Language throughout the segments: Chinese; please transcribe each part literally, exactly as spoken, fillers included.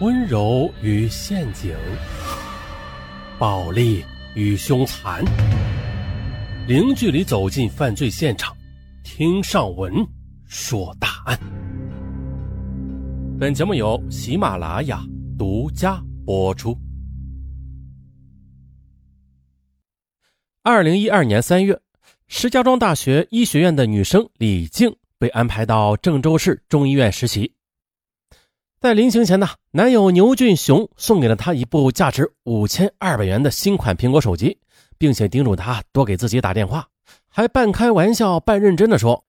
温柔与陷阱，暴力与凶残，零距离走进犯罪现场，听上文说大案。本节目由喜马拉雅独家播出。二零一二年三月，石家庄大学医学院的女生李静被安排到郑州市中医院实习。在临行前呢，男友牛俊雄送给了她一部价值五千二百元的新款苹果手机，并且叮嘱她多给自己打电话，还半开玩笑半认真的说，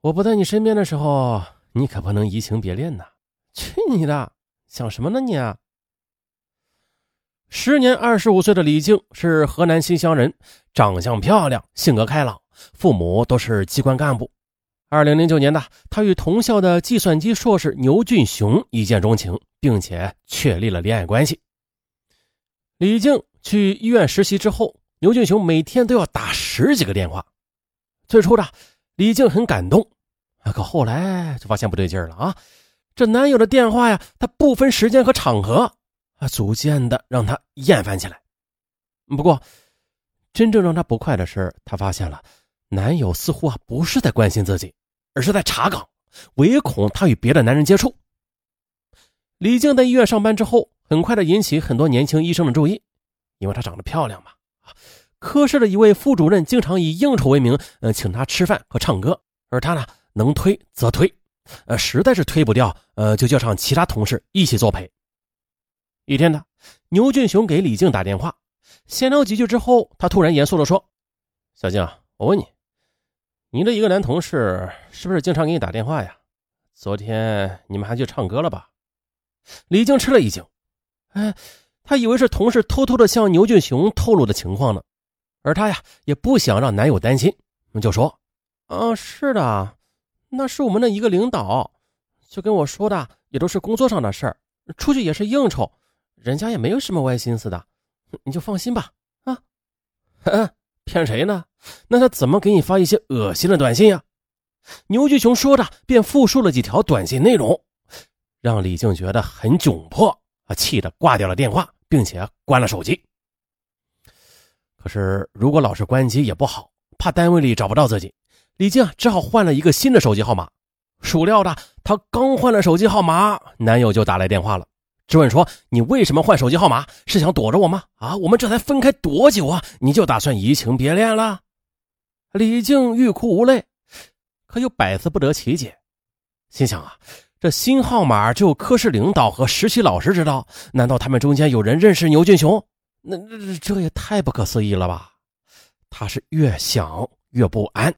我不在你身边的时候，你可不能移情别恋呐！去你的，想什么呢你啊！时年二十五岁的李静是河南新乡人，长相漂亮，性格开朗，父母都是机关干部。二零零九年呢，他与同校的计算机硕士牛俊雄一见钟情，并且确立了恋爱关系。李静去医院实习之后，牛俊雄每天都要打十几个电话。最初呢，李静很感动，可后来就发现不对劲了啊！这男友的电话呀，他不分时间和场合，逐渐的让他厌烦起来。不过，真正让他不快的是，他发现了男友似乎啊不是在关心自己，而是在查岗，唯恐他与别的男人接触。李静在医院上班之后，很快的引起很多年轻医生的注意，因为她长得漂亮嘛。科室的一位副主任经常以应酬为名，呃，请她吃饭和唱歌，而她呢，能推则推，呃，实在是推不掉，呃，就叫上其他同事一起作陪。一天呢，牛俊雄给李静打电话，闲聊几句之后，他突然严肃地说：“小静啊，我问你。”你的一个男同事是不是经常给你打电话呀？昨天你们还去唱歌了吧？李静吃了一惊，哎，她以为是同事偷偷的向牛俊雄透露的情况呢，而她呀也不想让男友担心，就说：“啊，是的，那是我们的一个领导，就跟我说的也都是工作上的事儿，出去也是应酬，人家也没有什么歪心思的，你就放心吧。”啊，嗯。骗谁呢？那他怎么给你发一些恶心的短信呀？牛俊雄说着便复述了几条短信内容，让李静觉得很窘迫，气得挂掉了电话，并且关了手机。可是如果老是关机也不好，怕单位里找不到自己，李静只好换了一个新的手机号码。孰料的，他刚换了手机号码，男友就打来电话了，质问说：“你为什么换手机号码？是想躲着我吗？啊，我们这才分开多久啊，你就打算移情别恋了？”李静欲哭无泪，可又百思不得其解，心想啊，这新号码只有科室领导和实习老师知道，难道他们中间有人认识牛俊雄？那这也太不可思议了吧！他是越想越不安，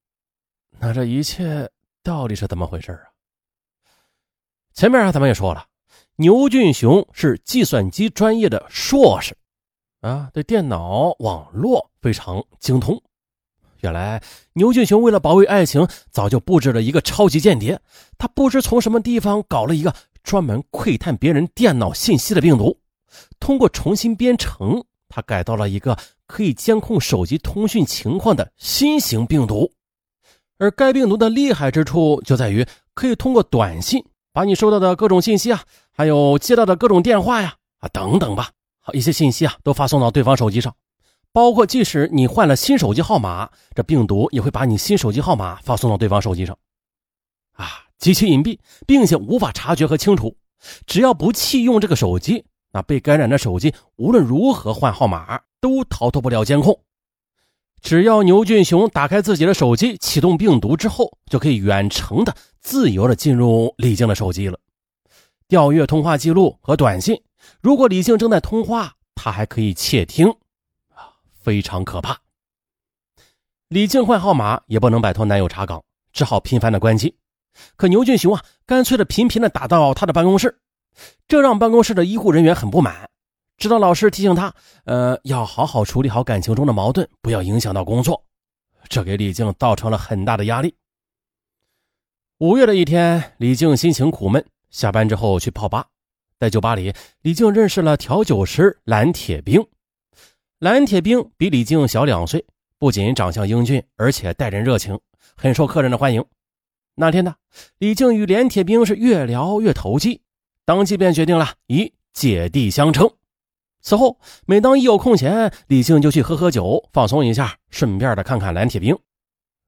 那这一切到底是怎么回事啊？前面啊，咱们也说了。牛俊雄是计算机专业的硕士啊，对电脑网络非常精通。原来牛俊雄为了保卫爱情，早就布置了一个超级间谍，他不知从什么地方搞了一个专门窥探别人电脑信息的病毒，通过重新编程，他改造了一个可以监控手机通讯情况的新型病毒。而该病毒的厉害之处就在于可以通过短信把你收到的各种信息啊，还有接到的各种电话呀，啊等等吧，一些信息啊都发送到对方手机上，包括即使你换了新手机号码，这病毒也会把你新手机号码发送到对方手机上，啊，极其隐蔽，并且无法察觉和清除。只要不弃用这个手机，那被感染的手机无论如何换号码，都逃脱不了监控。只要牛俊雄打开自己的手机，启动病毒之后，就可以远程的自由的进入李静的手机了，调阅通话记录和短信。如果李静正在通话，他还可以窃听，啊，非常可怕。李静换号码也不能摆脱男友查岗，只好频繁的关机。可牛俊雄啊，干脆的频频的打到他的办公室，这让办公室的医护人员很不满。直到老师提醒他，呃，要好好处理好感情中的矛盾，不要影响到工作，这给李静造成了很大的压力。五月的一天，李静心情苦闷，下班之后去泡吧。在酒吧里，李静认识了调酒师蓝铁兵。蓝铁兵比李静小两岁，不仅长相英俊，而且待人热情，很受客人的欢迎。那天呢，李静与蓝铁兵是越聊越投机，当即便决定了以姐弟相称。此后每当一有空闲，李靖就去喝喝酒放松一下，顺便的看看蓝铁兵。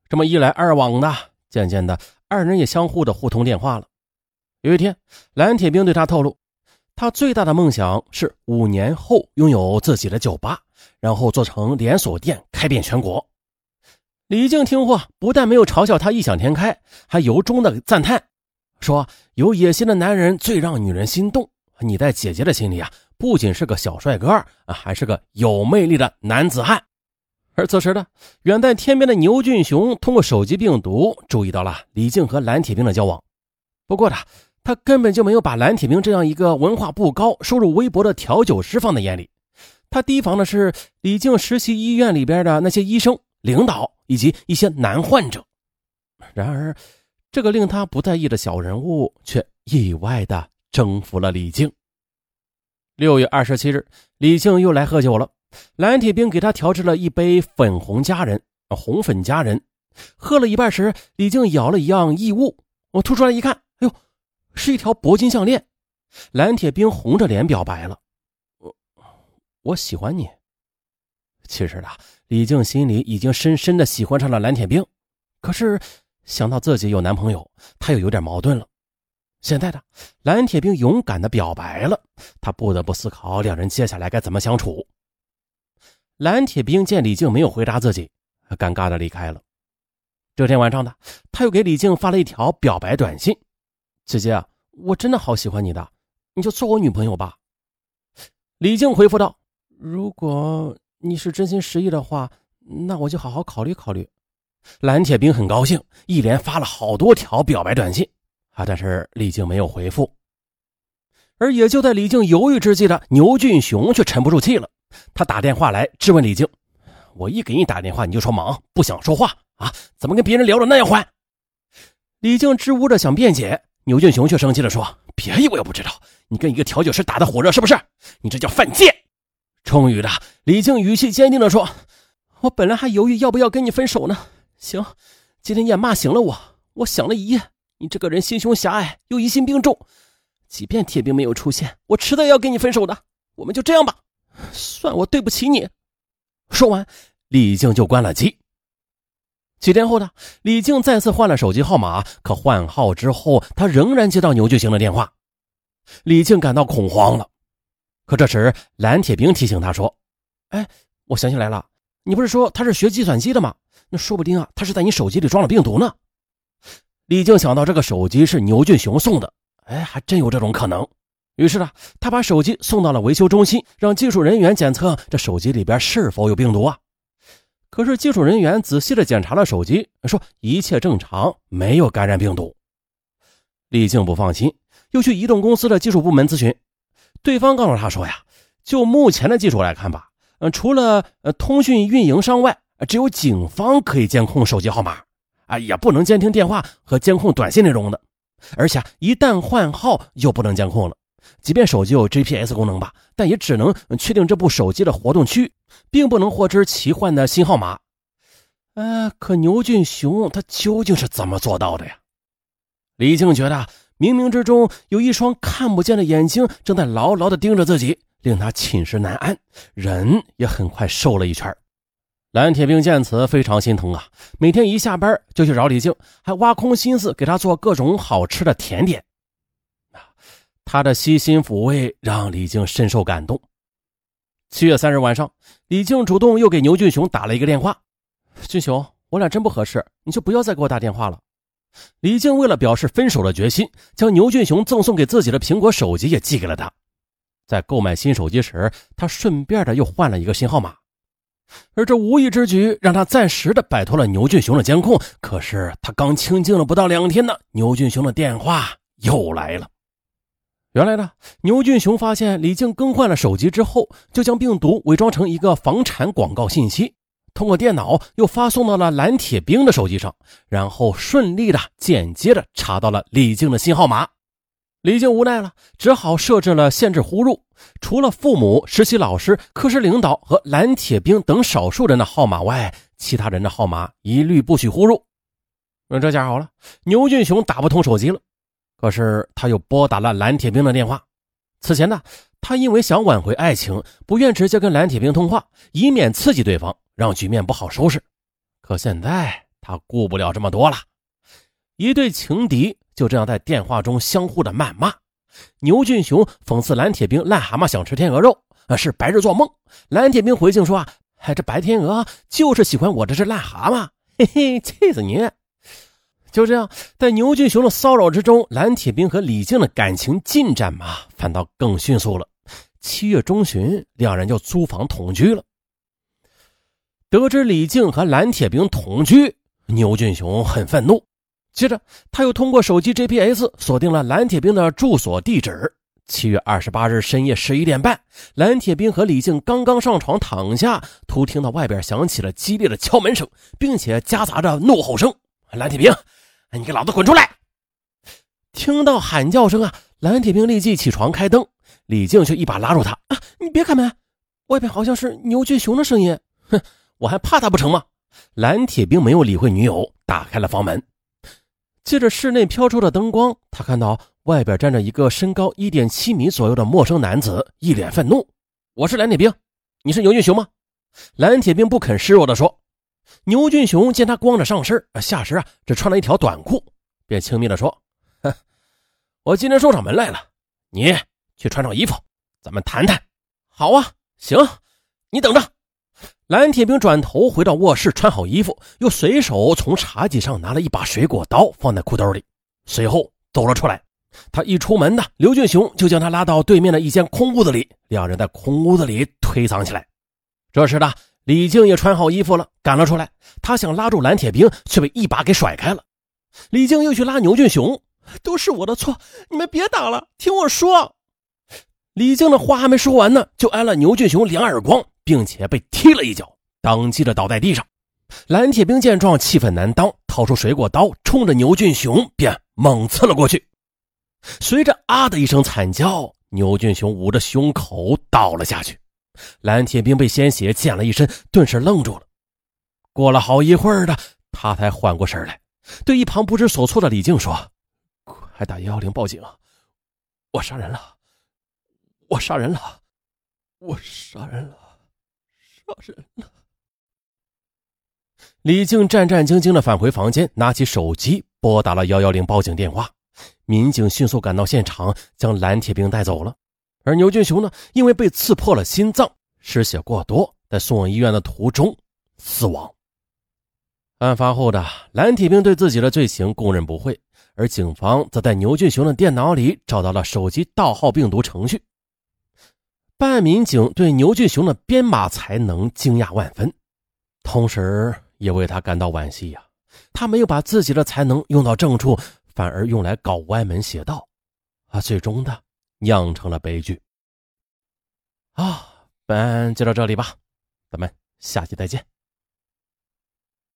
这么一来二往的，渐渐的二人也相互的互通电话了。有一天蓝铁兵对他透露，他最大的梦想是五年后拥有自己的酒吧，然后做成连锁店开遍全国。李靖听话，不但没有嘲笑他异想天开，还由衷的赞叹说，有野心的男人最让女人心动，你在姐姐的心里啊，不仅是个小帅哥啊，还是个有魅力的男子汉。而此时的远在天边的牛俊雄通过手机病毒注意到了李靖和蓝铁兵的交往，不过呢，他根本就没有把蓝铁兵这样一个文化不高收入微薄的调酒师放在眼里。他提防的是李靖实习医院里边的那些医生、领导以及一些男患者。然而这个令他不在意的小人物却意外的征服了李靖。六月二十七日，李靖又来喝酒了，蓝铁兵给他调制了一杯粉红佳人、啊、红粉佳人。喝了一半时，李靖咬了一样异物，我吐出来一看，哎呦，是一条铂金项链。蓝铁兵红着脸表白了，我我喜欢你。其实啊，李靖心里已经深深的喜欢上了蓝铁兵，可是想到自己有男朋友，他又有点矛盾了。现在的蓝铁兵勇敢的表白了，他不得不思考两人接下来该怎么相处。蓝铁兵见李靖没有回答自己，尴尬的离开了。这天晚上的他又给李靖发了一条表白短信，姐姐啊，我真的好喜欢你的，你就做我女朋友吧。李靖回复道，如果你是真心实意的话，那我就好好考虑考虑。蓝铁兵很高兴，一连发了好多条表白短信啊，但是李靖没有回复。而也就在李靖犹豫之际的牛俊雄却沉不住气了，他打电话来质问李靖，我一给你打电话你就说忙不想说话啊，怎么跟别人聊的那样欢？李靖支吾着想辩解，牛俊雄却生气地说，别以为我不知道，你跟一个调酒师打得火热是不是？你这叫犯贱。终于的，李靖语气坚定地说，我本来还犹豫要不要跟你分手呢，行，今天也骂醒了我，我想了一夜，你这个人心胸狭隘又疑心病重，即便铁兵没有出现，我迟早也要跟你分手的，我们就这样吧，算我对不起你。说完李靖就关了机。几天后的李靖再次换了手机号码，可换号之后他仍然接到牛俊雄的电话，李靖感到恐慌了。可这时蓝铁兵提醒他说，哎，我想起来了，你不是说他是学计算机的吗？那说不定啊，他是在你手机里装了病毒呢。李靖想到这个手机是牛俊雄送的，哎，还真有这种可能。于是呢，他把手机送到了维修中心，让技术人员检测这手机里边是否有病毒啊。可是技术人员仔细的检查了手机，说一切正常，没有感染病毒。李靖不放心，又去移动公司的技术部门咨询，对方告诉他说呀，就目前的技术来看吧，呃、除了、呃、通讯运营商外、呃、只有警方可以监控手机号码、啊、也不能监听电话和监控短信内容的，而且、啊、一旦换号又不能监控了，即便手机有 G P S 功能吧，但也只能确定这部手机的活动区，并不能获知其换的新号码。呃，可牛俊雄他究竟是怎么做到的呀？李靖觉得冥冥之中有一双看不见的眼睛正在牢牢地盯着自己，令他寝食难安，人也很快瘦了一圈。蓝铁兵见此非常心疼啊，每天一下班就去找李靖，还挖空心思给他做各种好吃的甜点。他的悉心抚慰让李靖深受感动。七月三日晚上，李靖主动又给牛俊雄打了一个电话，俊雄，我俩真不合适，你就不要再给我打电话了。李靖为了表示分手的决心，将牛俊雄赠送给自己的苹果手机也寄给了他。在购买新手机时，他顺便的又换了一个新号码，而这无意之举让他暂时的摆脱了牛俊雄的监控。可是他刚清静了不到两天呢，牛俊雄的电话又来了。原来呢，牛俊雄发现李靖更换了手机之后，就将病毒伪装成一个房产广告信息，通过电脑又发送到了蓝铁兵的手机上，然后顺利的间接的查到了李靖的新号码。李靖无奈了，只好设置了限制呼入，除了父母、实习老师、科室领导和蓝铁兵等少数人的号码外，其他人的号码一律不许呼入。那这下好了，牛俊雄打不通手机了，可是他又拨打了蓝铁兵的电话，此前呢，他因为想挽回爱情，不愿直接跟蓝铁兵通话，以免刺激对方，让局面不好收拾。可现在他顾不了这么多了，一对情敌就这样在电话中相互的谩骂。牛俊雄讽刺蓝铁兵，癞蛤蟆想吃天鹅肉啊，是白日做梦。蓝铁兵回敬说啊，哎，这白天鹅就是喜欢我这只癞蛤蟆，嘿嘿，气死你！就这样，在牛俊雄的骚扰之中，蓝铁兵和李静的感情进展嘛，反倒更迅速了。七月中旬，两人就租房同居了。得知李静和蓝铁兵同居，牛俊雄很愤怒。接着，他又通过手机 G P S 锁定了蓝铁兵的住所地址。七月二十八日深夜十一点半，蓝铁兵和李静刚刚上床躺下，突听到外边响起了激烈的敲门声，并且夹杂着怒吼声：“蓝铁兵！”你给老子滚出来！听到喊叫声啊，蓝铁兵立即起床开灯，李静却一把拉住他：“啊，你别开门，外边好像是牛俊雄的声音。”哼，我还怕他不成吗？蓝铁兵没有理会女友，打开了房门。借着室内飘出的灯光，他看到外边站着一个身高 一点七米左右的陌生男子，一脸愤怒：“我是蓝铁兵，你是牛俊雄吗？”蓝铁兵不肯示弱地说。牛俊雄见他光着上身，下身啊只穿了一条短裤，便轻蔑地说：“哼，我今天收场门来了，你去穿上衣服，咱们谈谈。”“好啊，行，你等着。”蓝铁兵转头回到卧室，穿好衣服，又随手从茶几上拿了一把水果刀放在裤兜里，随后走了出来。他一出门呢，刘俊雄就将他拉到对面的一间空屋子里，两人在空屋子里推搡起来。这时呢，李静也穿好衣服了，赶了出来。他想拉住蓝铁兵，却被一把给甩开了。李静又去拉牛俊雄：“都是我的错，你们别打了，听我说。”李静的话还没说完呢，就挨了牛俊雄两耳光，并且被踢了一脚，当即的倒在地上。蓝铁兵见状，气愤难当，掏出水果刀，冲着牛俊雄便猛刺了过去。随着啊的一声惨叫，牛俊雄捂着胸口倒了下去。蓝铁兵被鲜血溅了一身，顿时愣住了。过了好一会儿的，他才缓过神来，对一旁不知所措的李静说：“快打一一零报警，我杀人了，我杀人了，我杀人了，杀人了。”李静战战兢兢地返回房间，拿起手机拨打了一一零报警电话。民警迅速赶到现场，将蓝铁兵带走了。而牛俊雄呢，因为被刺破了心脏，失血过多，在送往医院的途中死亡。案发后的蓝铁兵对自己的罪行供认不讳，而警方则在牛俊雄的电脑里找到了手机盗号病毒程序。办案民警对牛俊雄的编码才能惊讶万分，同时也为他感到惋惜呀、啊，他没有把自己的才能用到正处，反而用来搞歪门邪道，啊，最终的酿成了悲剧。啊，本案就到这里吧，咱们下期再见。